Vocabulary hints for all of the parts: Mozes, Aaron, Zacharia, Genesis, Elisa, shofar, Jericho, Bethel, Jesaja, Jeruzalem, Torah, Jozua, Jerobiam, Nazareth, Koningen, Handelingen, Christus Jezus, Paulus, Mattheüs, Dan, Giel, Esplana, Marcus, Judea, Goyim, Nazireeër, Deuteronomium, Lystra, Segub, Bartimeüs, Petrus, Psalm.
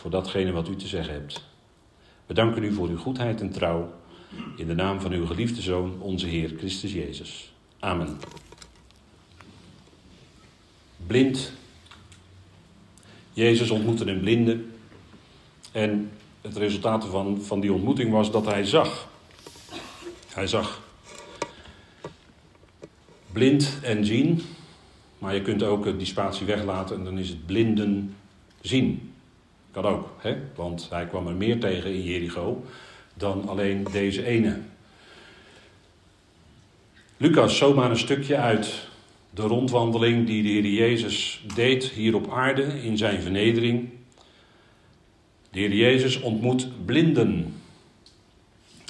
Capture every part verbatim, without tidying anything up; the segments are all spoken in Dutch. voor datgene wat u te zeggen hebt. We danken u voor uw goedheid en trouw. In de naam van uw geliefde Zoon, onze Heer Christus Jezus. Amen. Blind. Jezus ontmoette een blinde. En het resultaat van, van die ontmoeting was dat hij zag. Hij zag. Blind en zien. Maar je kunt ook die spatie weglaten en dan is het blinden zien. Kan ook, hè? Want hij kwam er meer tegen in Jericho dan alleen deze ene. Lucas, zomaar een stukje uit de rondwandeling die de Heer Jezus deed hier op aarde in zijn vernedering. De Heer Jezus ontmoet blinden.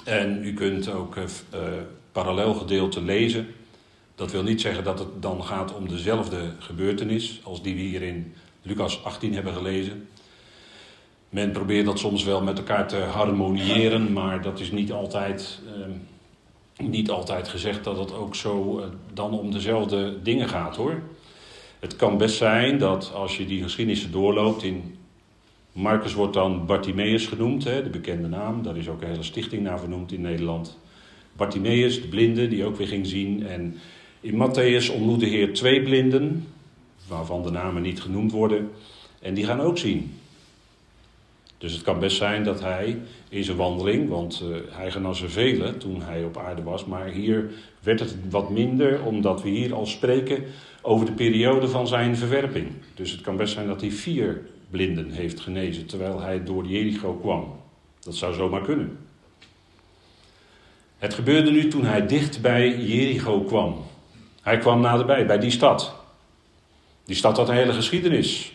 En u kunt ook uh, parallelgedeelten lezen. Dat wil niet zeggen dat het dan gaat om dezelfde gebeurtenis als die we hier in Lucas achttien hebben gelezen. Men probeert dat soms wel met elkaar te harmoniëren, maar dat is niet altijd, eh, niet altijd gezegd dat het ook zo eh, dan om dezelfde dingen gaat, hoor. Het kan best zijn dat als je die geschiedenissen doorloopt, in Marcus wordt dan Bartimeüs genoemd, hè, de bekende naam, daar is ook een hele stichting naar vernoemd in Nederland. Bartimeüs, de blinde, die ook weer ging zien. En in Mattheüs ontmoet de Heer twee blinden, waarvan de namen niet genoemd worden, en die gaan ook zien. Dus het kan best zijn dat hij in zijn wandeling, want uh, hij genas er velen toen hij op aarde was, maar hier werd het wat minder, omdat we hier al spreken over de periode van zijn verwerping. Dus het kan best zijn dat hij vier blinden heeft genezen, terwijl hij door Jericho kwam. Dat zou zomaar kunnen. Het gebeurde nu toen hij dicht bij Jericho kwam. Hij kwam naderbij, bij die stad. Die stad had een hele geschiedenis.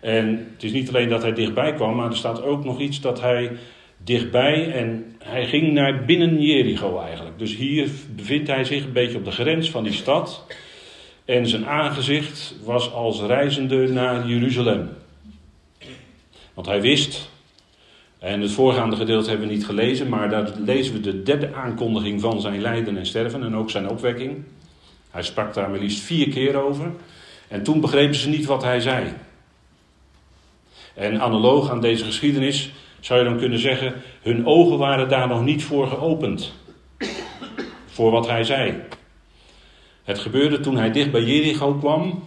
En het is niet alleen dat hij dichtbij kwam, maar er staat ook nog iets dat hij dichtbij, en hij ging naar binnen Jericho eigenlijk. Dus hier bevindt hij zich een beetje op de grens van die stad. En zijn aangezicht was als reizende naar Jeruzalem. Want hij wist, en het voorgaande gedeelte hebben we niet gelezen, maar daar lezen we de derde aankondiging van zijn lijden en sterven en ook zijn opwekking. Hij sprak daar maar liefst vier keer over. En toen begrepen ze niet wat hij zei. En analoog aan deze geschiedenis zou je dan kunnen zeggen, hun ogen waren daar nog niet voor geopend. Voor wat hij zei. Het gebeurde toen hij dicht bij Jericho kwam.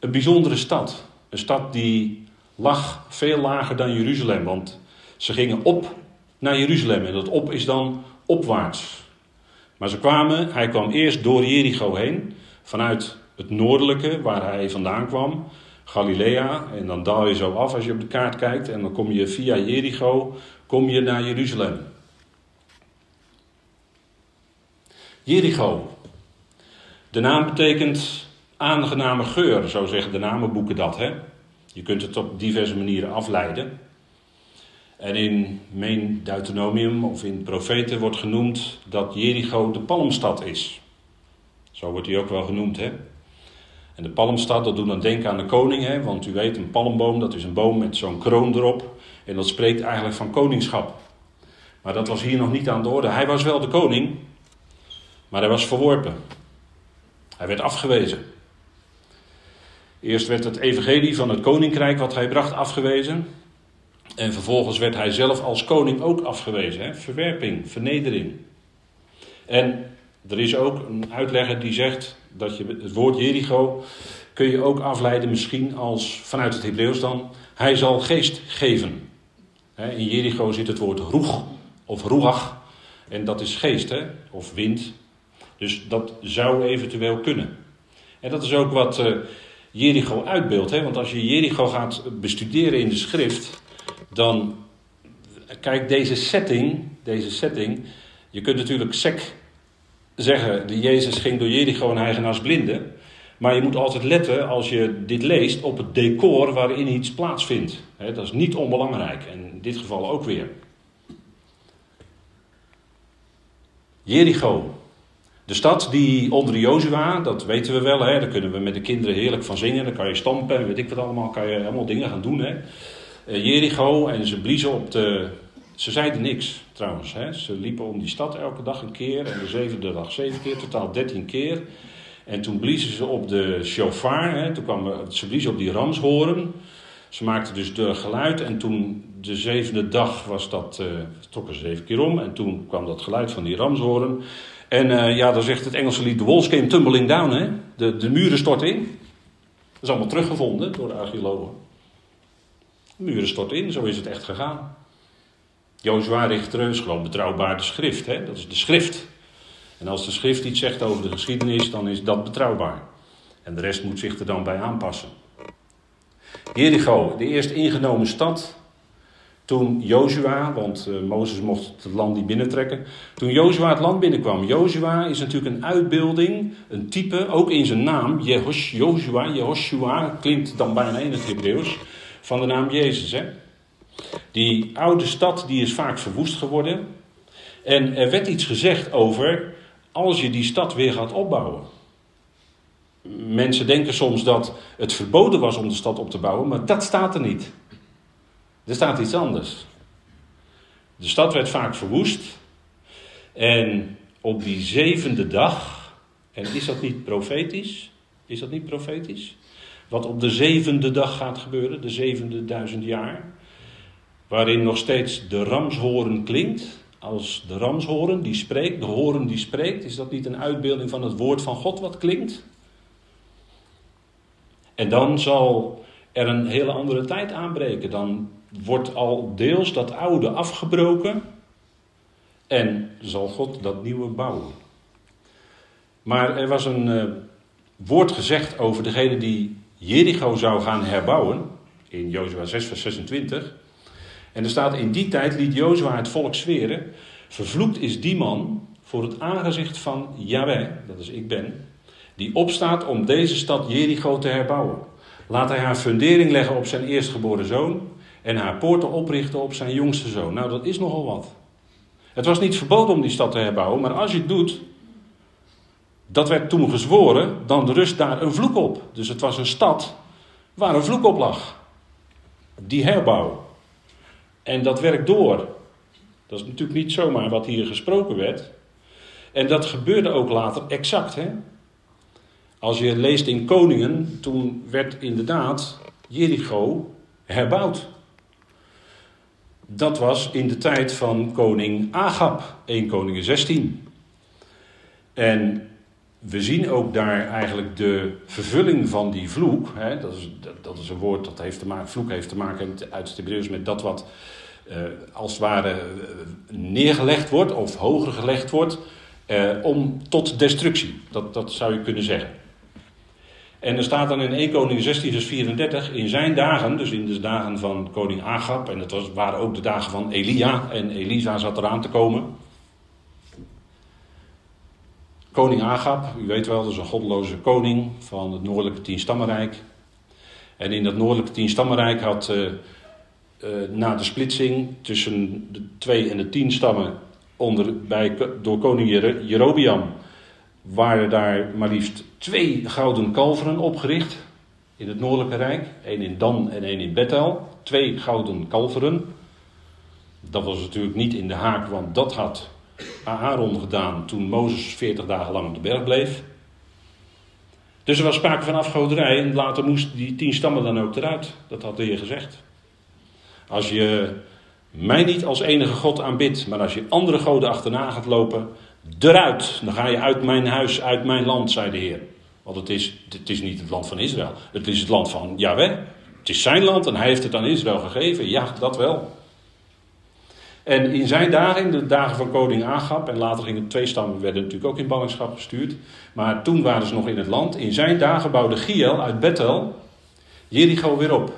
Een bijzondere stad. Een stad die lag veel lager dan Jeruzalem. Want ze gingen op naar Jeruzalem. En dat op is dan opwaarts. Maar ze kwamen, hij kwam eerst door Jericho heen. Vanuit het noordelijke, waar hij vandaan kwam. Galilea, en dan daal je zo af als je op de kaart kijkt, en dan kom je via Jericho, kom je naar Jeruzalem. Jericho. De naam betekent aangename geur, zo zeggen de namenboeken dat, hè? Je kunt het op diverse manieren afleiden. En in meen Deuteronomium of in Profeten wordt genoemd dat Jericho de palmstad is. Zo wordt hij ook wel genoemd, hè? En de palmstad, dat doet dan denken aan de koning, hè? Want u weet, een palmboom, dat is een boom met zo'n kroon erop. En dat spreekt eigenlijk van koningschap. Maar dat was hier nog niet aan de orde. Hij was wel de koning, maar hij was verworpen. Hij werd afgewezen. Eerst werd het evangelie van het koninkrijk wat hij bracht afgewezen. En vervolgens werd hij zelf als koning ook afgewezen. Hè? Verwerping, vernedering. En er is ook een uitlegger die zegt dat je het woord Jericho kun je ook afleiden misschien als, vanuit het Hebreeuws dan, hij zal geest geven. In Jericho zit het woord roeg of roeach en dat is geest, hè? Of wind. Dus dat zou eventueel kunnen. En dat is ook wat Jericho uitbeeldt, hè? Want als je Jericho gaat bestuderen in de schrift, dan kijk deze setting, deze setting, je kunt natuurlijk sec zeggen, de Jezus ging door Jericho en hij genas blinden. Maar je moet altijd letten, als je dit leest, op het decor waarin iets plaatsvindt. He, dat is niet onbelangrijk. En in dit geval ook weer. Jericho. De stad die onder Jozua, dat weten we wel. He, daar kunnen we met de kinderen heerlijk van zingen. Dan kan je stampen en weet ik wat allemaal. Kan je allemaal dingen gaan doen. He. Jericho, en ze bliezen op de... Ze zeiden niks trouwens. Hè? Ze liepen om die stad elke dag een keer. En de zevende dag zeven keer. Totaal dertien keer. En toen bliezen ze op de shofar. Hè? Toen kwamen, ze bliezen op die ramshoorn. Ze maakten dus deur geluid en toen de zevende dag was dat, uh, trokken ze zeven keer om. En toen kwam dat geluid van die ramshoorn. En uh, ja, dan zegt het Engelse lied, the walls came tumbling down, hè? De, de muren stortten in. Dat is allemaal teruggevonden door de archeologen. De muren stortten in, zo is het echt gegaan. Jozua Richter is gewoon betrouwbaar de schrift, hè? Dat is de schrift. En als de schrift iets zegt over de geschiedenis, dan is dat betrouwbaar. En de rest moet zich er dan bij aanpassen. Jericho, de eerst ingenomen stad. Toen Jozua, want uh, Mozes mocht het land niet binnentrekken. Toen Jozua het land binnenkwam. Jozua is natuurlijk een uitbeelding, een type, ook in zijn naam. Jehosh, Jozua, Jehoshua klinkt dan bijna in het Hebreeuws. Van de naam Jezus, hè. Die oude stad, die is vaak verwoest geworden. En er werd iets gezegd over, als je die stad weer gaat opbouwen. Mensen denken soms dat het verboden was om de stad op te bouwen, maar dat staat er niet. Er staat iets anders. De stad werd vaak verwoest. En op die zevende dag, en is dat niet profetisch? Is dat niet profetisch? Wat op de zevende dag gaat gebeuren, de zevende duizend jaar. Waarin nog steeds de ramshoorn klinkt. Als de ramshoorn die spreekt, de hoorn die spreekt. Is dat niet een uitbeelding van het woord van God wat klinkt? En dan zal er een hele andere tijd aanbreken. Dan wordt al deels dat oude afgebroken. En zal God dat nieuwe bouwen. Maar er was een uh, woord gezegd over degene die Jericho zou gaan herbouwen. In Jozua zes vers zesentwintig. En er staat, in die tijd liet Jozua het volk zweren. Vervloekt is die man voor het aangezicht van Yahweh. Dat is ik ben. Die opstaat om deze stad Jericho te herbouwen. Laat hij haar fundering leggen op zijn eerstgeboren zoon. En haar poorten oprichten op zijn jongste zoon. Nou, dat is nogal wat. Het was niet verboden om die stad te herbouwen. Maar als je het doet, dat werd toen gezworen, dan rust daar een vloek op. Dus het was een stad waar een vloek op lag. Die herbouw. En dat werkt door. Dat is natuurlijk niet zomaar wat hier gesproken werd. En dat gebeurde ook later exact, hè. Als je leest in Koningen, toen werd inderdaad Jericho herbouwd. Dat was in de tijd van koning Ahab, Eerste Koningen zestien. En we zien ook daar eigenlijk de vervulling van die vloek. Hè? Dat is, dat, dat is een woord dat heeft te maken, vloek heeft te maken uit het Hebreeuws met dat wat eh, als het ware neergelegd wordt of hoger gelegd wordt eh, om tot destructie. Dat, dat zou je kunnen zeggen. En er staat dan in Eerste Koningen zestien vers vierendertig... in zijn dagen, dus in de dagen van koning Ahab, en dat was, waren ook de dagen van Elia, en Elisa zat eraan te komen. Koning Ahab, u weet wel, dat is een goddeloze koning van het noordelijke tienstammenrijk. En in dat noordelijke tienstammenrijk had uh, uh, na de splitsing tussen de twee en de tien stammen onder, bij, door koning Jer- Jerobiam... waren daar maar liefst twee gouden kalveren opgericht in het noordelijke rijk. Eén in Dan en één in Bethel. Twee gouden kalveren. Dat was natuurlijk niet in de haak, want dat had Aaron gedaan toen Mozes veertig dagen lang op de berg bleef. Dus er was sprake van afgoderij en later moesten die tien stammen dan ook eruit. Dat had de Heer gezegd. Als je mij niet als enige God aanbidt, maar als je andere goden achterna gaat lopen, eruit, dan ga je uit mijn huis, uit mijn land, zei de Heer. Want het is, het is niet het land van Israël. Het is het land van Yahweh. Het is zijn land en hij heeft het aan Israël gegeven. Ja, dat wel. En in zijn dagen, de dagen van koning Ahab, en later gingen twee stammen, werden natuurlijk ook in ballingschap gestuurd. Maar toen waren ze nog in het land. In zijn dagen bouwde Giel uit Bethel Jericho weer op.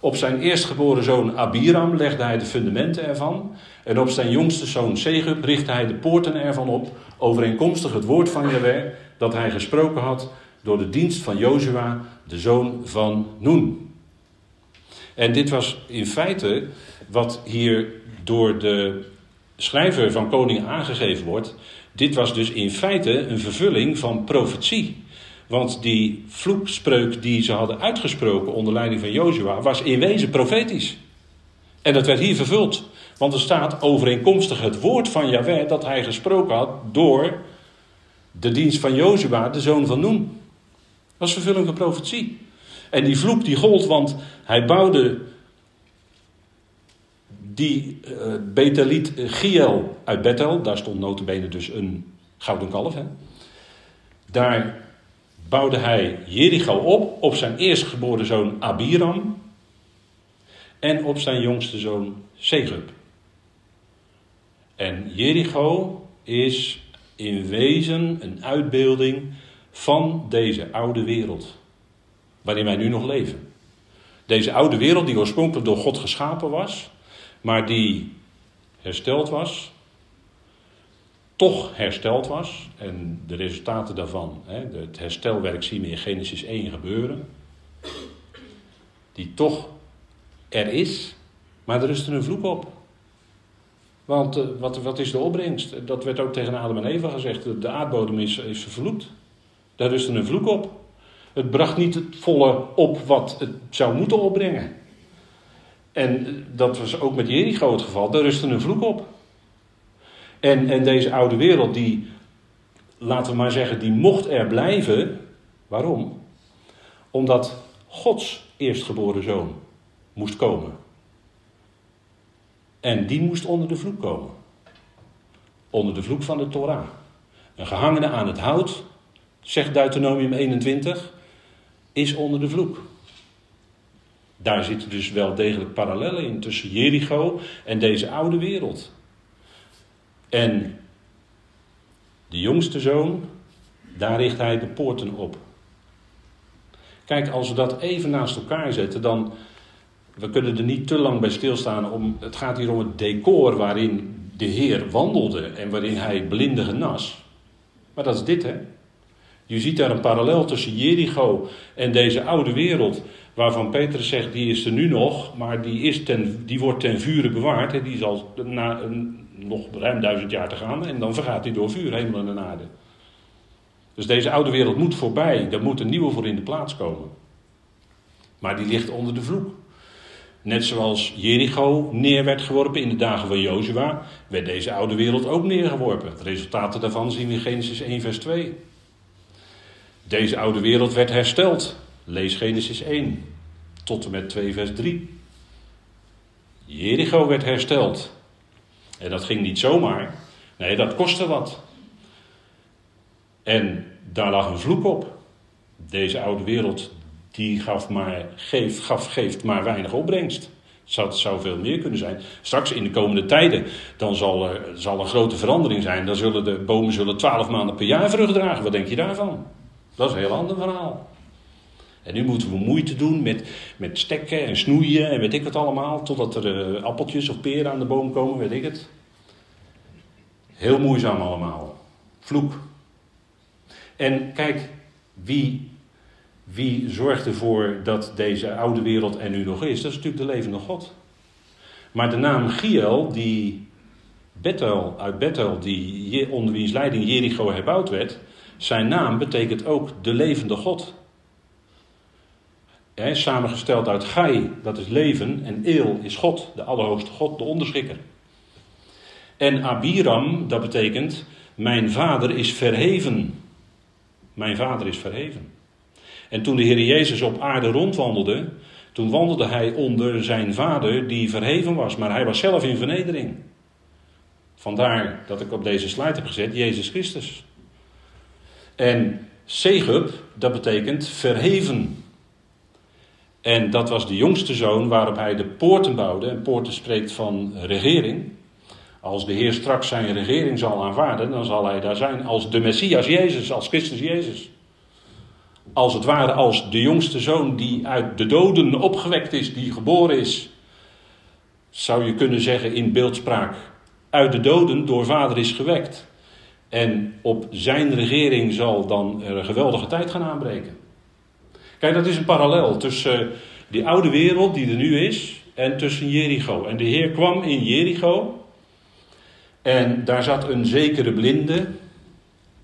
Op zijn eerstgeboren zoon Abiram legde hij de fundamenten ervan. En op zijn jongste zoon Segub richtte hij de poorten ervan op. Overeenkomstig het woord van Yahweh dat hij gesproken had door de dienst van Jozua, de zoon van Nun. En dit was in feite wat hier door de schrijver van Koningen aangegeven wordt. Dit was dus in feite een vervulling van profetie. Want die vloekspreuk die ze hadden uitgesproken onder leiding van Jozua was in wezen profetisch. En dat werd hier vervuld. Want er staat overeenkomstig het woord van Yahweh dat hij gesproken had door de dienst van Jozua, de zoon van Nun. Dat was vervulling van profetie. En die vloek die gold, want hij bouwde die uh, Betheliet Giel uit Bethel. Daar stond notabene dus een gouden kalf. Hè? Daar bouwde hij Jericho op, op zijn eerstgeboren zoon Abiram en op zijn jongste zoon Segub. En Jericho is in wezen een uitbeelding van deze oude wereld, waarin wij nu nog leven. Deze oude wereld die oorspronkelijk door God geschapen was, maar die hersteld was, toch hersteld was. En de resultaten daarvan, hè, het herstelwerk zien we in Genesis één gebeuren. Die toch er is, maar er rust een vloek op. Want uh, wat, wat is de opbrengst? Dat werd ook tegen Adam en Eva gezegd. De aardbodem is, is vervloekt. Daar rustte een vloek op. Het bracht niet het volle op wat het zou moeten opbrengen. En dat was ook met Jericho het geval. Daar rustte een vloek op. En, en deze oude wereld, die, laten we maar zeggen, die mocht er blijven. Waarom? Omdat Gods eerstgeboren zoon moest komen. En die moest onder de vloek komen. Onder de vloek van de Torah. Een gehangene aan het hout, zegt Deuteronomium eenentwintig, is onder de vloek. Daar zitten dus wel degelijk parallellen in tussen Jericho en deze oude wereld. En de jongste zoon, daar richt hij de poorten op. Kijk, als we dat even naast elkaar zetten, dan... We kunnen er niet te lang bij stilstaan. Om, het gaat hier om het decor waarin de Heer wandelde en waarin hij blinden genas. Maar dat is dit, hè. Je ziet daar een parallel tussen Jericho en deze oude wereld, waarvan Petrus zegt, die is er nu nog, maar die, is ten, die wordt ten vure bewaard. Hè. Die zal na een, nog ruim duizend jaar te gaan en dan vergaat hij door vuur, hemel en aarde. Dus deze oude wereld moet voorbij. Daar moet een nieuwe voor in de plaats komen. Maar die ligt onder de vloek. Net zoals Jericho neer werd geworpen in de dagen van Jozua, werd deze oude wereld ook neergeworpen. De resultaten daarvan zien we in Genesis één vers twee. Deze oude wereld werd hersteld. Lees Genesis één tot en met twee vers drie. Jericho werd hersteld. En dat ging niet zomaar. Nee, dat kostte wat. En daar lag een vloek op. Deze oude wereld... Die gaf maar, geef, gaf, geeft maar weinig opbrengst. Het zou, het zou veel meer kunnen zijn. Straks in de komende tijden, dan zal er zal een grote verandering zijn. Dan zullen de bomen zullen twaalf maanden per jaar vrucht dragen. Wat denk je daarvan? Dat is een heel ander verhaal. En nu moeten we moeite doen met, met stekken en snoeien en weet ik wat allemaal. Totdat er uh, appeltjes of peren aan de boom komen, weet ik het. Heel moeizaam allemaal. Vloek. En kijk, wie... Wie zorgt ervoor dat deze oude wereld er nu nog is? Dat is natuurlijk de levende God. Maar de naam Giel, die Bethel, uit Bethel, die onder wiens leiding Jericho herbouwd werd, zijn naam betekent ook de levende God. Hij is samengesteld uit Gai, dat is leven, en Eel is God, de Allerhoogste God, de onderschikker. En Abiram, dat betekent, mijn vader is verheven. Mijn vader is verheven. En toen de Heer Jezus op aarde rondwandelde, toen wandelde hij onder zijn vader die verheven was. Maar hij was zelf in vernedering. Vandaar dat ik op deze slide heb gezet, Jezus Christus. En Segub, dat betekent verheven. En dat was de jongste zoon waarop hij de poorten bouwde. En poorten spreekt van regering. Als de Heer straks zijn regering zal aanvaarden, dan zal hij daar zijn als de Messias Jezus, als Christus Jezus. Als het ware als de jongste zoon die uit de doden opgewekt is, die geboren is. Zou je kunnen zeggen in beeldspraak. Uit de doden door vader is gewekt. En op zijn regering zal dan er een geweldige tijd gaan aanbreken. Kijk, dat is een parallel tussen die oude wereld die er nu is en tussen Jericho. En de Heer kwam in Jericho. En daar zat een zekere blinde.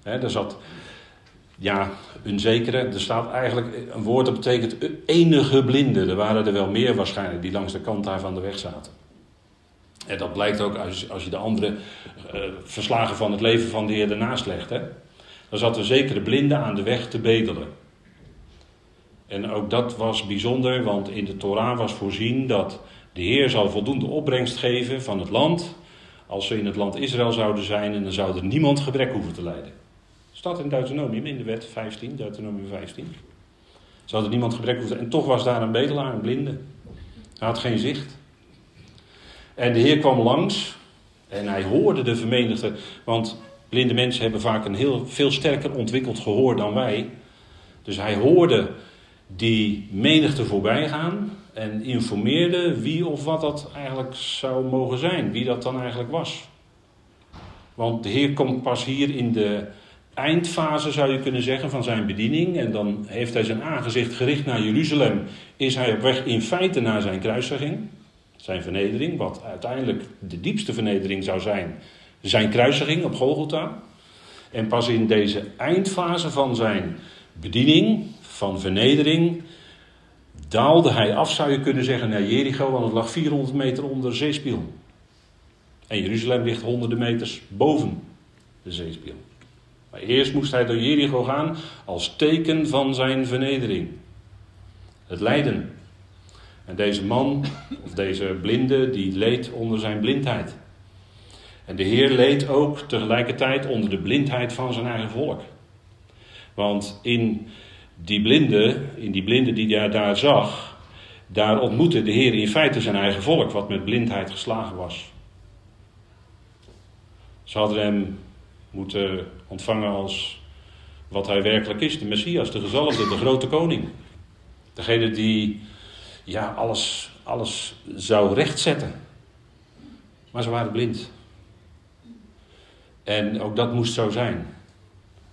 Hè, daar zat... Ja, een zekere, er staat eigenlijk een woord dat betekent enige blinden. Er waren er wel meer waarschijnlijk die langs de kant daar van de weg zaten. En dat blijkt ook als, als je de andere uh, verslagen van het leven van de Heer ernaast legt. Hè? Dan zat een zekere blinde aan de weg te bedelen. En ook dat was bijzonder, want in de Torah was voorzien dat de Heer zal voldoende opbrengst geven van het land, als ze in het land Israël zouden zijn, en dan zou er niemand gebrek hoeven te lijden. Staat in Deuteronomium, in de wet vijftien, Deuteronomium vijftien. Zou er niemand gebrek hoeven te... En toch was daar een bedelaar, een blinde. Hij had geen zicht. En de Heer kwam langs en hij hoorde de vermenigte, want blinde mensen hebben vaak een heel veel sterker ontwikkeld gehoor dan wij. Dus hij hoorde die menigte voorbij gaan en informeerde wie of wat dat eigenlijk zou mogen zijn, wie dat dan eigenlijk was. Want de Heer komt pas hier in de eindfase, zou je kunnen zeggen, van zijn bediening, en dan heeft hij zijn aangezicht gericht naar Jeruzalem, is hij op weg in feite naar zijn kruisiging, zijn vernedering, wat uiteindelijk de diepste vernedering zou zijn, zijn kruisiging op Golgotha. En pas in deze eindfase van zijn bediening, van vernedering, daalde hij af, zou je kunnen zeggen, naar Jericho, want het lag vierhonderd meter onder de zeespiegel. En Jeruzalem ligt honderden meters boven de zeespiegel. Maar eerst moest hij door Jericho gaan als teken van zijn vernedering. Het lijden. En deze man, of deze blinde, die leed onder zijn blindheid. En de Heer leed ook tegelijkertijd onder de blindheid van zijn eigen volk. Want in die blinde, in die blinde die hij daar zag, daar ontmoette de Heer in feite zijn eigen volk, wat met blindheid geslagen was. Ze hadden hem moeten ontvangen als wat hij werkelijk is, de Messias, de gezalfde, de grote koning. Degene die ja, alles, alles zou rechtzetten. Maar ze waren blind. En ook dat moest zo zijn.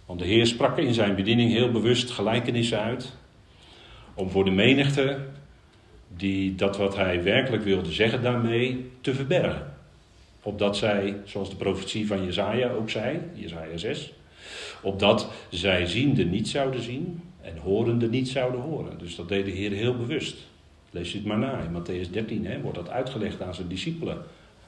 Want de Heer sprak in zijn bediening heel bewust gelijkenissen uit, om voor de menigte die dat wat hij werkelijk wilde zeggen daarmee te verbergen. Opdat zij, zoals de profetie van Jesaja ook zei, Jesaja zes, opdat zij ziende niet zouden zien en horende niet zouden horen. Dus dat deed de Heer heel bewust. Lees je het maar na, in Mattheüs dertien hè, wordt dat uitgelegd aan zijn discipelen.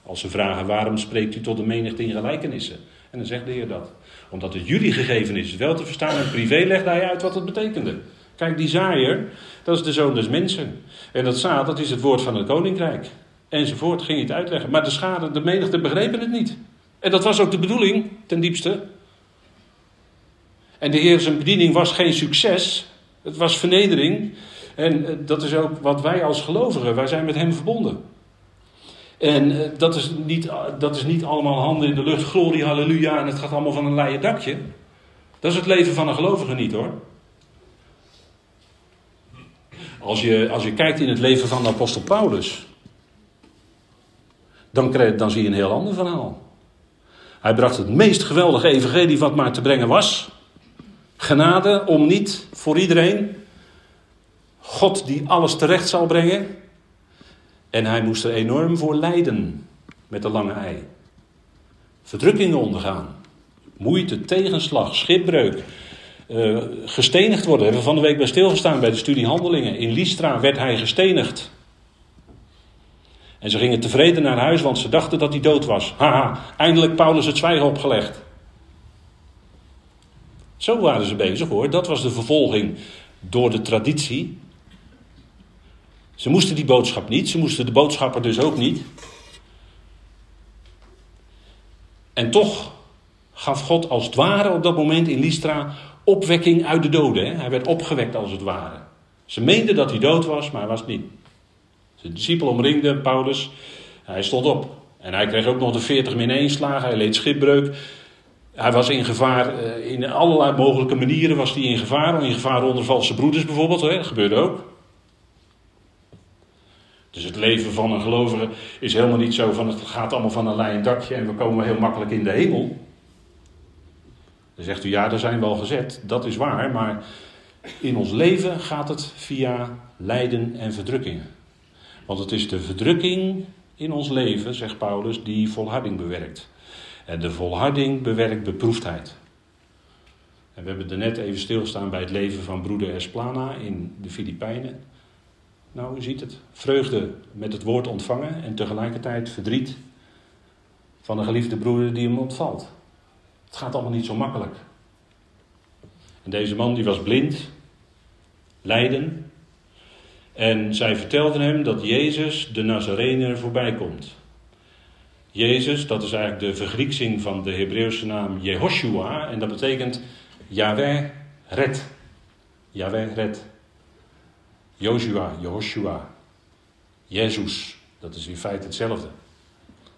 Als ze vragen, waarom spreekt u tot de menigte in gelijkenissen? En dan zegt de Heer dat. Omdat het jullie gegeven is, wel te verstaan, en privé legde hij uit wat het betekende. Kijk, die zaaier, dat is de zoon des mensen. En dat zaad, dat is het woord van het koninkrijk. Enzovoort, ging hij het uitleggen. Maar de schade, de menigte begrepen het niet. En dat was ook de bedoeling, ten diepste. En de Heer zijn bediening was geen succes. Het was vernedering. En dat is ook wat wij als gelovigen, wij zijn met hem verbonden. En dat is niet, dat is niet allemaal handen in de lucht, glorie, halleluja, en het gaat allemaal van een leien dakje. Dat is het leven van een gelovige niet hoor. Als je, als je kijkt in het leven van de apostel Paulus, dan, krijg, dan zie je een heel ander verhaal. Hij bracht het meest geweldige evangelie wat maar te brengen was. Genade om niet voor iedereen. God die alles terecht zal brengen. En hij moest er enorm voor lijden met de lange ei. Verdrukkingen ondergaan. Moeite, tegenslag, schipbreuk. Uh, gestenigd worden. We hebben van de week bij stilgestaan bij de studie Handelingen. In Lystra werd hij gestenigd. En ze gingen tevreden naar huis, want ze dachten dat hij dood was. Haha, eindelijk Paulus het zwijgen opgelegd. Zo waren ze bezig hoor. Dat was de vervolging door de traditie. Ze moesten die boodschap niet. Ze moesten de boodschapper dus ook niet. En toch gaf God als het ware op dat moment in Lystra opwekking uit de doden. Hè? Hij werd opgewekt als het ware. Ze meenden dat hij dood was, maar hij was het niet. De discipel omringde Paulus. Hij stond op. En hij kreeg ook nog de veertig min één slagen. Hij leed schipbreuk. Hij was in gevaar. In allerlei mogelijke manieren was hij in gevaar. In gevaar onder valse broeders bijvoorbeeld. Hè? Dat gebeurde ook. Dus het leven van een gelovige is helemaal niet zo van het gaat allemaal van een leien dakje en we komen heel makkelijk in de hemel. Dan zegt u ja, daar zijn we al gezet. Dat is waar, maar in ons leven gaat het via lijden en verdrukkingen. Want het is de verdrukking in ons leven, zegt Paulus, die volharding bewerkt. En de volharding bewerkt beproefdheid. En we hebben er net even stilgestaan bij het leven van broeder Esplana in de Filipijnen. Nou, u ziet het. Vreugde met het woord ontvangen en tegelijkertijd verdriet van de geliefde broeder die hem ontvalt. Het gaat allemaal niet zo makkelijk. En deze man die was blind, lijden, En zij vertelden hem dat Jezus de Nazireeër voorbij komt. Jezus, dat is eigenlijk de vergrieksing van de Hebreeuwse naam Jehoshua. En dat betekent Yahweh red. Yahweh red. Jozua, Jehoshua. Jezus, dat is in feite hetzelfde.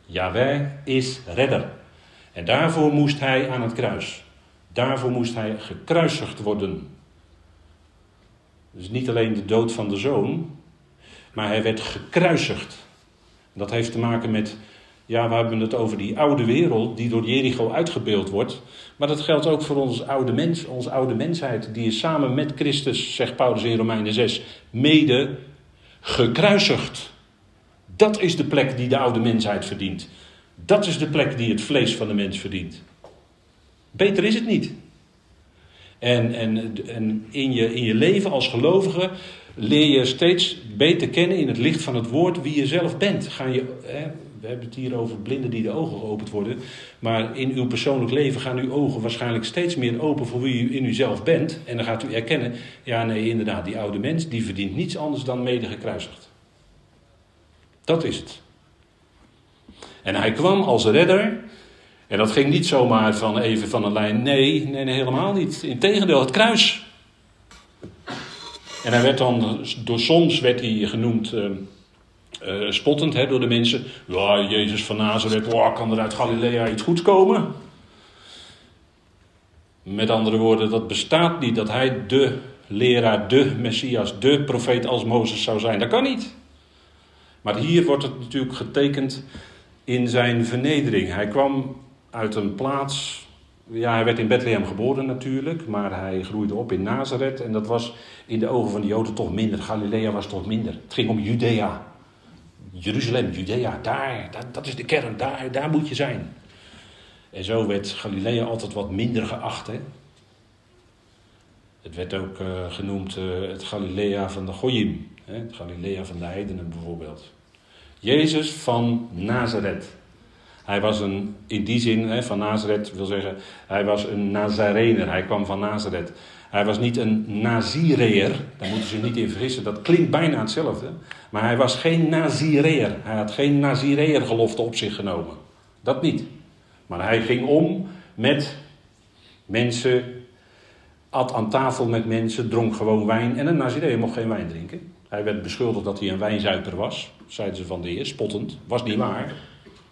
Yahweh is redder. En daarvoor moest hij aan het kruis. Daarvoor moest hij gekruisigd worden. Dus niet alleen de dood van de zoon, maar hij werd gekruisigd. Dat heeft te maken met, ja, we hebben het over die oude wereld die door Jericho uitgebeeld wordt. Maar dat geldt ook voor ons oude mens, onze oude mensheid. Die is samen met Christus, zegt Paulus in Romeinen zes, mede gekruisigd. Dat is de plek die de oude mensheid verdient. Dat is de plek die het vlees van de mens verdient. Beter is het niet. En, en, en in, je, in je leven als gelovige leer je steeds beter kennen in het licht van het woord wie je zelf bent. Ga je, hè, we hebben het hier over blinden die de ogen geopend worden. Maar in uw persoonlijk leven gaan uw ogen waarschijnlijk steeds meer open voor wie u in uzelf bent. En dan gaat u erkennen, ja nee inderdaad, die oude mens die verdient niets anders dan mede gekruisigd. Dat is het. En hij kwam als redder. En dat ging niet zomaar van even van een lijn. Nee, nee, nee, helemaal niet. Integendeel, het kruis. En hij werd dan, door soms werd hij genoemd uh, uh, spottend hè, door de mensen. Ja, Jezus van Nazareth, oh, kan er uit Galilea iets goeds komen? Met andere woorden, dat bestaat niet dat hij de leraar, de Messias, de profeet als Mozes zou zijn. Dat kan niet. Maar hier wordt het natuurlijk getekend in zijn vernedering. Hij kwam uit een plaats. Ja, hij werd in Bethlehem geboren natuurlijk. Maar hij groeide op in Nazareth. En dat was in de ogen van de Joden toch minder. Galilea was toch minder. Het ging om Judea. Jeruzalem, Judea. Daar, dat, dat is de kern. Daar, daar moet je zijn. En zo werd Galilea altijd wat minder geacht. Hè? Het werd ook uh, genoemd uh, het Galilea van de Goyim. Hè? Het Galilea van de heidenen bijvoorbeeld. Jezus van Nazareth. Hij was een, in die zin hè, van Nazareth wil zeggen, hij was een Nazareener. Hij kwam van Nazareth. Hij was niet een Nazireeër. Daar moeten ze niet in vergissen. Dat klinkt bijna hetzelfde. Maar hij was geen Nazireeër. Hij had geen Nazireeër-gelofte op zich genomen. Dat niet. Maar hij ging om met mensen, at aan tafel met mensen, dronk gewoon wijn. En een Nazireeër mocht geen wijn drinken. Hij werd beschuldigd dat hij een wijnzuiper was. Zeiden ze van de heer, spottend. Was niet waar.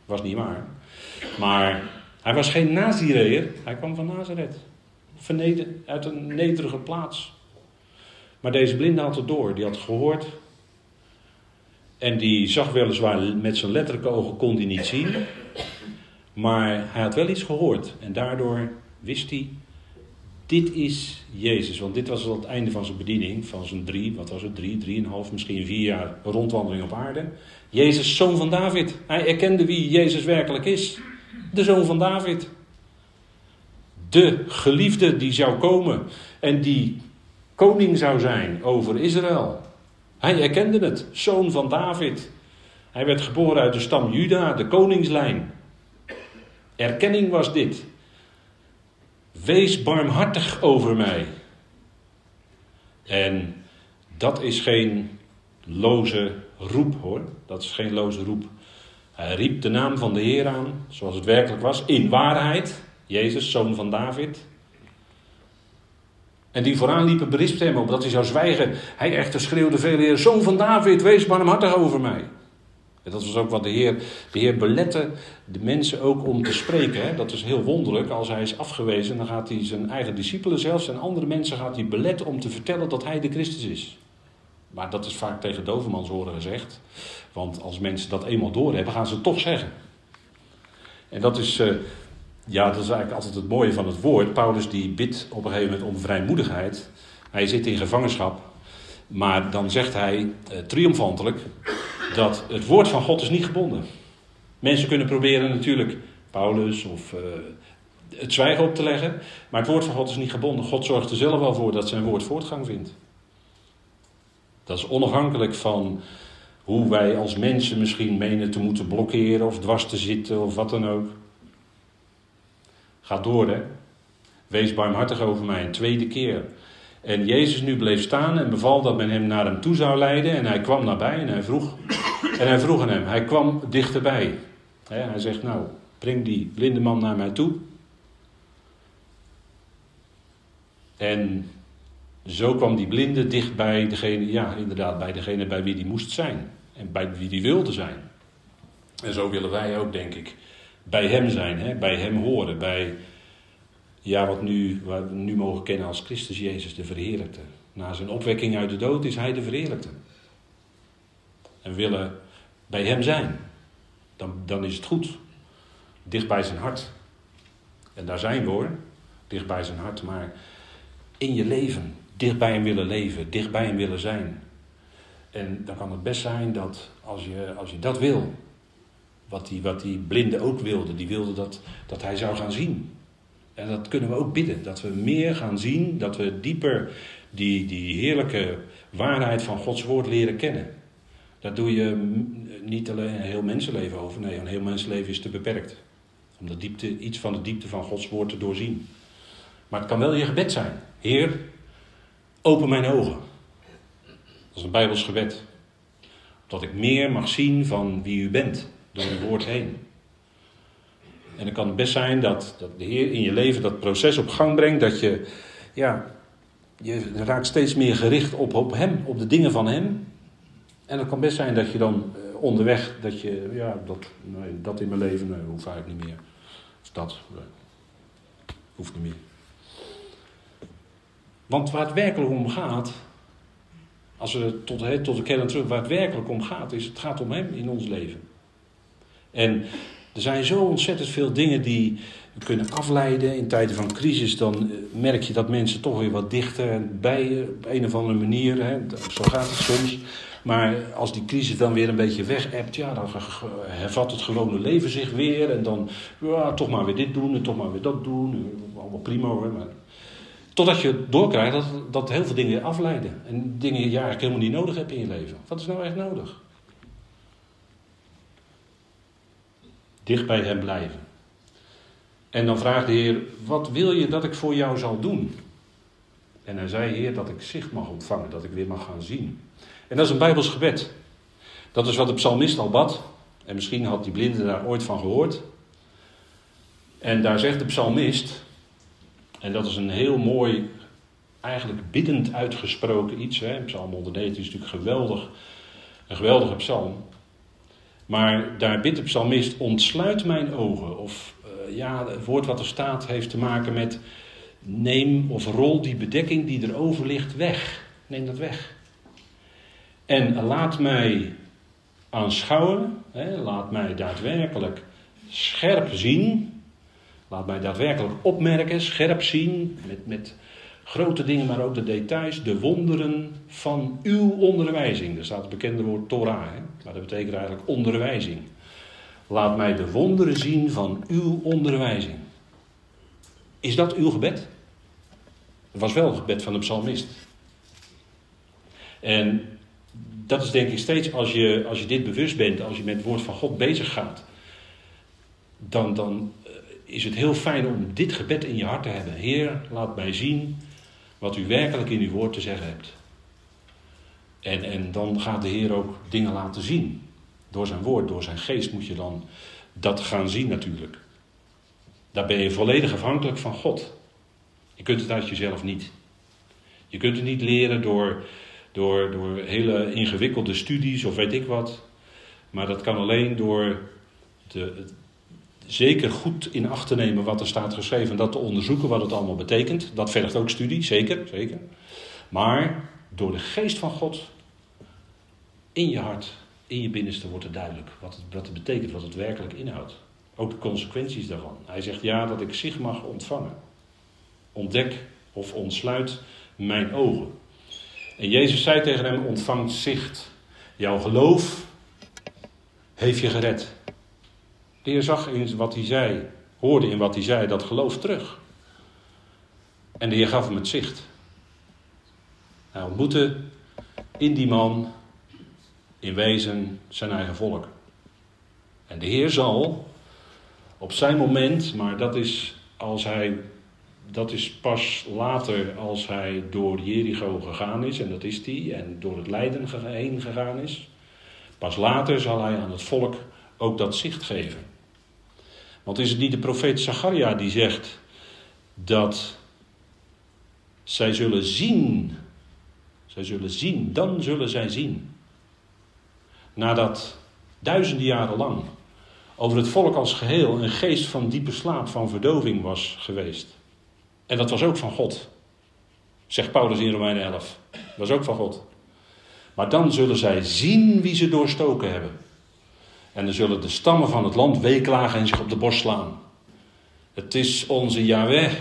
Was niet waar. Maar hij was geen Nazireeër. Hij kwam van Nazareth. Verneden, uit een nederige plaats. Maar deze blinde had het door. Die had gehoord. En die zag weliswaar met zijn letterlijke ogen kon hij niet zien. Maar hij had wel iets gehoord. En daardoor wist hij, dit is Jezus, want dit was het einde van zijn bediening, van zijn drie, wat was het, drie, drieënhalf, misschien vier jaar rondwandeling op aarde. Jezus, zoon van David. Hij erkende wie Jezus werkelijk is. De zoon van David. De geliefde die zou komen en die koning zou zijn over Israël. Hij erkende het, zoon van David. Hij werd geboren uit de stam Juda, de koningslijn. Erkenning was dit. Wees barmhartig over mij. En dat is geen loze roep hoor. Dat is geen loze roep. Hij riep de naam van de Heer aan, zoals het werkelijk was, in waarheid. Jezus, zoon van David. En die vooraan liepen berispten hem, opdat hij zou zwijgen. Hij echter schreeuwde vele Heer, zoon van David, wees barmhartig over mij. En dat was ook wat de Heer, de Heer belette de mensen ook om te spreken. Hè? Dat is heel wonderlijk. Als hij is afgewezen, dan gaat hij zijn eigen discipelen zelfs en andere mensen gaat hij beletten om te vertellen dat hij de Christus is. Maar dat is vaak tegen dovermans horen gezegd. Want als mensen dat eenmaal doorhebben, gaan ze het toch zeggen. En dat is, uh, ja, dat is eigenlijk altijd het mooie van het woord. Paulus die bidt op een gegeven moment om vrijmoedigheid. Hij zit in gevangenschap. Maar dan zegt hij uh, triomfantelijk dat het woord van God is niet gebonden. Mensen kunnen proberen natuurlijk Paulus of uh, het zwijgen op te leggen. Maar het woord van God is niet gebonden. God zorgt er zelf wel voor dat zijn woord voortgang vindt. Dat is onafhankelijk van hoe wij als mensen misschien menen te moeten blokkeren of dwars te zitten of wat dan ook. Ga door hè. Wees barmhartig over mij een tweede keer. En Jezus nu bleef staan en beval dat men hem naar hem toe zou leiden. En hij kwam nabij en hij vroeg, en hij vroeg aan hem. Hij kwam dichterbij. Hij zegt, nou, breng die blinde man naar mij toe. En zo kwam die blinde dicht bij degene, ja, inderdaad, bij degene bij wie die moest zijn. En bij wie die wilde zijn. En zo willen wij ook, denk ik, bij hem zijn, hè? Bij hem horen, bij... Ja, wat, nu, wat we nu mogen kennen als Christus Jezus, de verheerlijkte. Na zijn opwekking uit de dood is hij de verheerlijkte. En willen bij hem zijn. Dan, dan is het goed. Dicht bij zijn hart. En daar zijn we hoor. Dicht bij zijn hart, maar in je leven. Dicht bij hem willen leven. Dicht bij hem willen zijn. En dan kan het best zijn dat als je, als je dat wil. Wat die, wat die blinde ook wilde. Die wilde dat, dat hij zou gaan zien. En dat kunnen we ook bidden. Dat we meer gaan zien. Dat we dieper die, die heerlijke waarheid van Gods woord leren kennen. Daar doe je niet alleen een heel mensenleven over. Nee, een heel mensenleven is te beperkt. Om de diepte, iets van de diepte van Gods woord te doorzien. Maar het kan wel je gebed zijn. Heer, open mijn ogen. Dat is een Bijbels gebed. Dat ik meer mag zien van wie u bent. Door uw woord heen. En dan kan het best zijn dat, dat de Heer in je leven dat proces op gang brengt. Dat je, ja, je raakt steeds meer gericht op, op hem, op de dingen van hem. En het kan best zijn dat je dan eh, onderweg, dat je, ja, dat, nee, dat in mijn leven, nee, hoeft eigenlijk niet meer. Of dat, nee, hoeft niet meer. Want waar het werkelijk om gaat, als we tot, he, tot de kern terug, waar het werkelijk om gaat, is het gaat om hem in ons leven. En... Er zijn zo ontzettend veel dingen die kunnen afleiden. In tijden van crisis dan merk je dat mensen toch weer wat dichter bij je. Op een of andere manier, hè, zo gaat het soms. Maar als die crisis dan weer een beetje weg ebt, ja, dan hervat het gewone leven zich weer. En dan ja, toch maar weer dit doen en toch maar weer dat doen. Allemaal prima hoor. Maar... Totdat je doorkrijgt dat, dat heel veel dingen afleiden. En dingen die je eigenlijk helemaal niet nodig hebt in je leven. Wat is nou echt nodig? Dicht bij hem blijven. En dan vraagt de Heer, wat wil je dat ik voor jou zal doen? En hij zei, Heer, dat ik zicht mag ontvangen, dat ik weer mag gaan zien. En dat is een Bijbels gebed. Dat is wat de psalmist al bad. En misschien had die blinde daar ooit van gehoord. En daar zegt de psalmist, en dat is een heel mooi, eigenlijk biddend uitgesproken iets. Hè? Psalm honderdnegentien is natuurlijk geweldig, een geweldige psalm. Maar daar bidt de psalmist, ontsluit mijn ogen. Of uh, ja, het woord wat er staat heeft te maken met... neem of rol die bedekking die erover ligt weg. Neem dat weg. En laat mij aanschouwen. Hè, laat mij daadwerkelijk scherp zien. Laat mij daadwerkelijk opmerken, scherp zien. Met, met grote dingen, maar ook de details. De wonderen van uw onderwijzing. Daar staat het bekende woord Torah, hè? Maar dat betekent eigenlijk onderwijzing. Laat mij de wonderen zien van uw onderwijzing. Is dat uw gebed? Het was wel het gebed van de psalmist. En dat is denk ik steeds, als je, als je dit bewust bent, als je met het woord van God bezig gaat, dan, dan is het heel fijn om dit gebed in je hart te hebben. Heer, laat mij zien wat u werkelijk in uw woord te zeggen hebt. En, en dan gaat de Heer ook dingen laten zien. Door zijn woord, door zijn geest moet je dan dat gaan zien natuurlijk. Daar ben je volledig afhankelijk van God. Je kunt het uit jezelf niet. Je kunt het niet leren door, door, door hele ingewikkelde studies of weet ik wat. Maar dat kan alleen door de, zeker goed in acht te nemen wat er staat geschreven. En dat te onderzoeken wat het allemaal betekent. Dat vergt ook studie, zeker, zeker. Maar... door de geest van God in je hart, in je binnenste wordt het duidelijk. Wat het, wat het betekent, wat het werkelijk inhoudt. Ook de consequenties daarvan. Hij zegt ja, dat ik zicht mag ontvangen. Ontdek of ontsluit mijn ogen. En Jezus zei tegen hem, ontvang zicht. Jouw geloof heeft je gered. De Heer zag in wat hij zei, hoorde in wat hij zei, dat geloof terug. En de Heer gaf hem het zicht. Hij ontmoette in die man, in wezen, zijn eigen volk. En de Heer zal op zijn moment, maar dat is als hij dat is pas later als hij door Jericho gegaan is, en dat is hij, en door het lijden heen gegaan is. Pas later zal hij aan het volk ook dat zicht geven. Want is het niet de profeet Zacharia die zegt dat zij zullen zien, zij zullen zien, dan zullen zij zien. Nadat duizenden jaren lang over het volk als geheel een geest van diepe slaap, van verdoving was geweest. En dat was ook van God, zegt Paulus in Romeinen elf. Dat was ook van God. Maar dan zullen zij zien wie ze doorstoken hebben. En dan zullen de stammen van het land weeklagen en zich op de borst slaan. Het is onze Yahweh.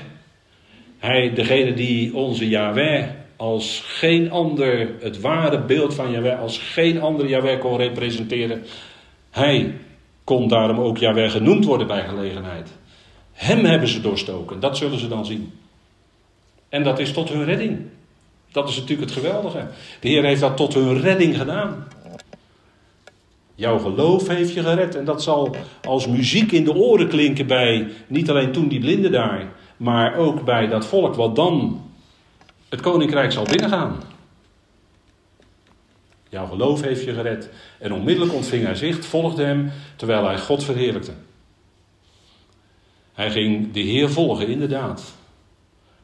Hij, degene die onze Yahweh als geen ander, het ware beeld van Yahweh, als geen ander Yahweh kon representeren. Hij kon daarom ook Yahweh genoemd worden bij gelegenheid. Hem hebben ze doorstoken, dat zullen ze dan zien. En dat is tot hun redding. Dat is natuurlijk het geweldige. De Heer heeft dat tot hun redding gedaan. Jouw geloof heeft je gered. En dat zal als muziek in de oren klinken bij niet alleen toen die blinden daar, maar ook bij dat volk wat dan het koninkrijk zal binnengaan. Jouw geloof heeft je gered. En onmiddellijk ontving hij zicht, volgde hem, terwijl hij God verheerlijkte. Hij ging de Heer volgen, inderdaad.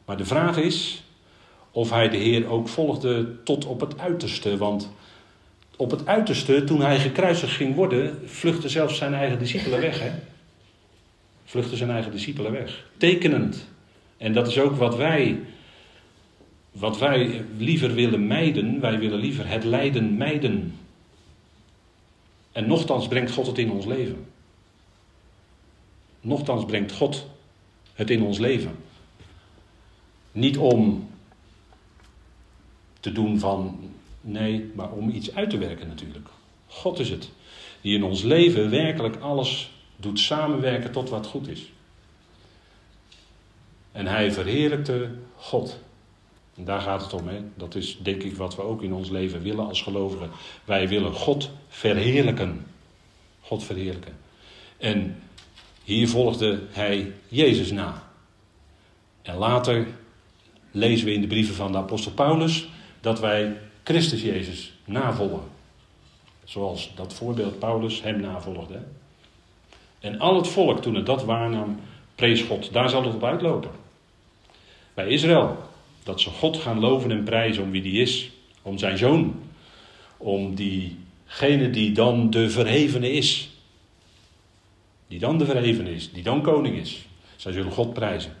Maar de vraag is of hij de Heer ook volgde tot op het uiterste. Want op het uiterste, toen hij gekruisigd ging worden, vluchtten zelfs zijn eigen discipelen weg. Hè? Vluchtten zijn eigen discipelen weg. Tekenend. En dat is ook wat wij, wat wij liever willen mijden. Wij willen liever het lijden mijden. En nochtans brengt God het in ons leven. Nochtans brengt God het in ons leven. Niet om te doen van, nee, maar om iets uit te werken natuurlijk. God is het die in ons leven werkelijk alles doet samenwerken tot wat goed is. En hij verheerlijkte God. En daar gaat het om, hè? Dat is denk ik wat we ook in ons leven willen als gelovigen. Wij willen God verheerlijken. God verheerlijken. En hier volgde hij Jezus na. En later lezen we in de brieven van de apostel Paulus dat wij Christus Jezus navolgen. Zoals dat voorbeeld Paulus hem navolgde. En al het volk, toen het dat waarnam, prees God. Daar zal het op uitlopen. Bij Israël, dat ze God gaan loven en prijzen om wie die is. Om zijn zoon. Om diegene die dan de verhevene is. Die dan de verheven is, die dan koning is. Zij zullen God prijzen.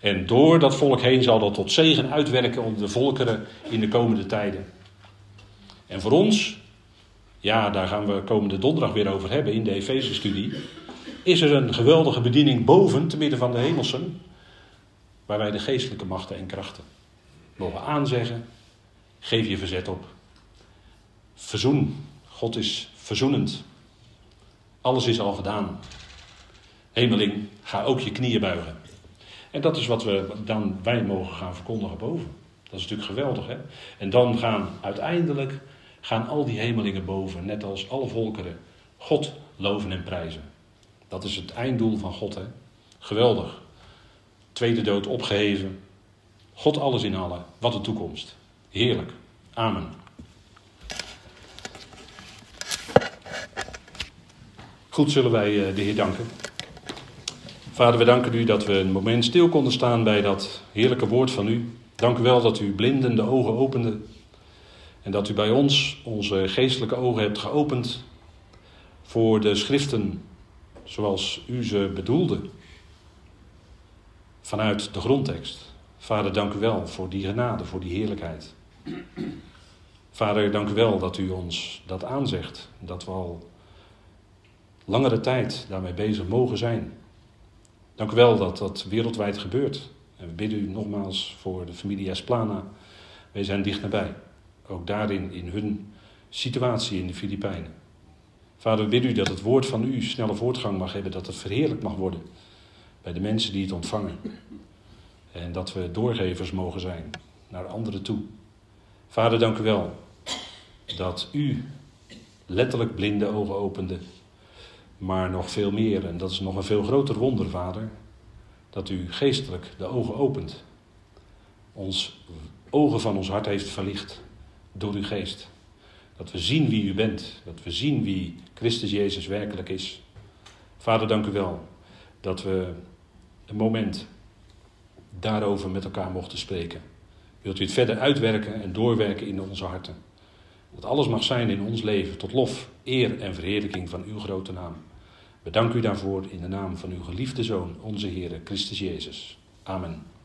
En door dat volk heen zal dat tot zegen uitwerken op de volkeren in de komende tijden. En voor ons, ja, daar gaan we komende donderdag weer over hebben in de Efeziërsstudie, is er een geweldige bediening boven, te midden van de hemelsen, waar wij de geestelijke machten en krachten mogen aanzeggen. Geef je verzet op. Verzoen. God is verzoenend. Alles is al gedaan. Hemeling, ga ook je knieën buigen. En dat is wat we dan wij mogen gaan verkondigen boven. Dat is natuurlijk geweldig, hè? En dan gaan uiteindelijk gaan al die hemelingen boven, net als alle volkeren, God loven en prijzen. Dat is het einddoel van God, hè? Geweldig. Tweede dood opgeheven. God alles in allen. Wat een toekomst. Heerlijk. Amen. Goed, zullen wij de Heer danken. Vader, we danken u dat we een moment stil konden staan bij dat heerlijke woord van u. Dank u wel dat u blinden de ogen opende. En dat u bij ons onze geestelijke ogen hebt geopend voor de schriften zoals u ze bedoelde. Vanuit de grondtekst. Vader, dank u wel voor die genade, voor die heerlijkheid. Vader, dank u wel dat u ons dat aanzegt. Dat we al langere tijd daarmee bezig mogen zijn. Dank u wel dat dat wereldwijd gebeurt. En we bidden u nogmaals voor de familie Esplana. Wij zijn dicht nabij. Ook daarin, in hun situatie in de Filipijnen. Vader, we bidden u dat het woord van u snelle voortgang mag hebben. Dat het verheerlijk mag worden bij de mensen die het ontvangen. En dat we doorgevers mogen zijn naar anderen toe. Vader, dank u wel dat u letterlijk blinde ogen opende. Maar nog veel meer, en dat is nog een veel groter wonder, Vader, dat u geestelijk de ogen opent. Ons ogen van ons hart heeft verlicht door uw geest. Dat we zien wie u bent. Dat we zien wie Christus Jezus werkelijk is. Vader, dank u wel dat we een moment daarover met elkaar mochten spreken. Wilt u het verder uitwerken en doorwerken in onze harten. Dat alles mag zijn in ons leven tot lof, eer en verheerlijking van uw grote naam. We danken u daarvoor in de naam van uw geliefde Zoon, onze Heer Christus Jezus. Amen.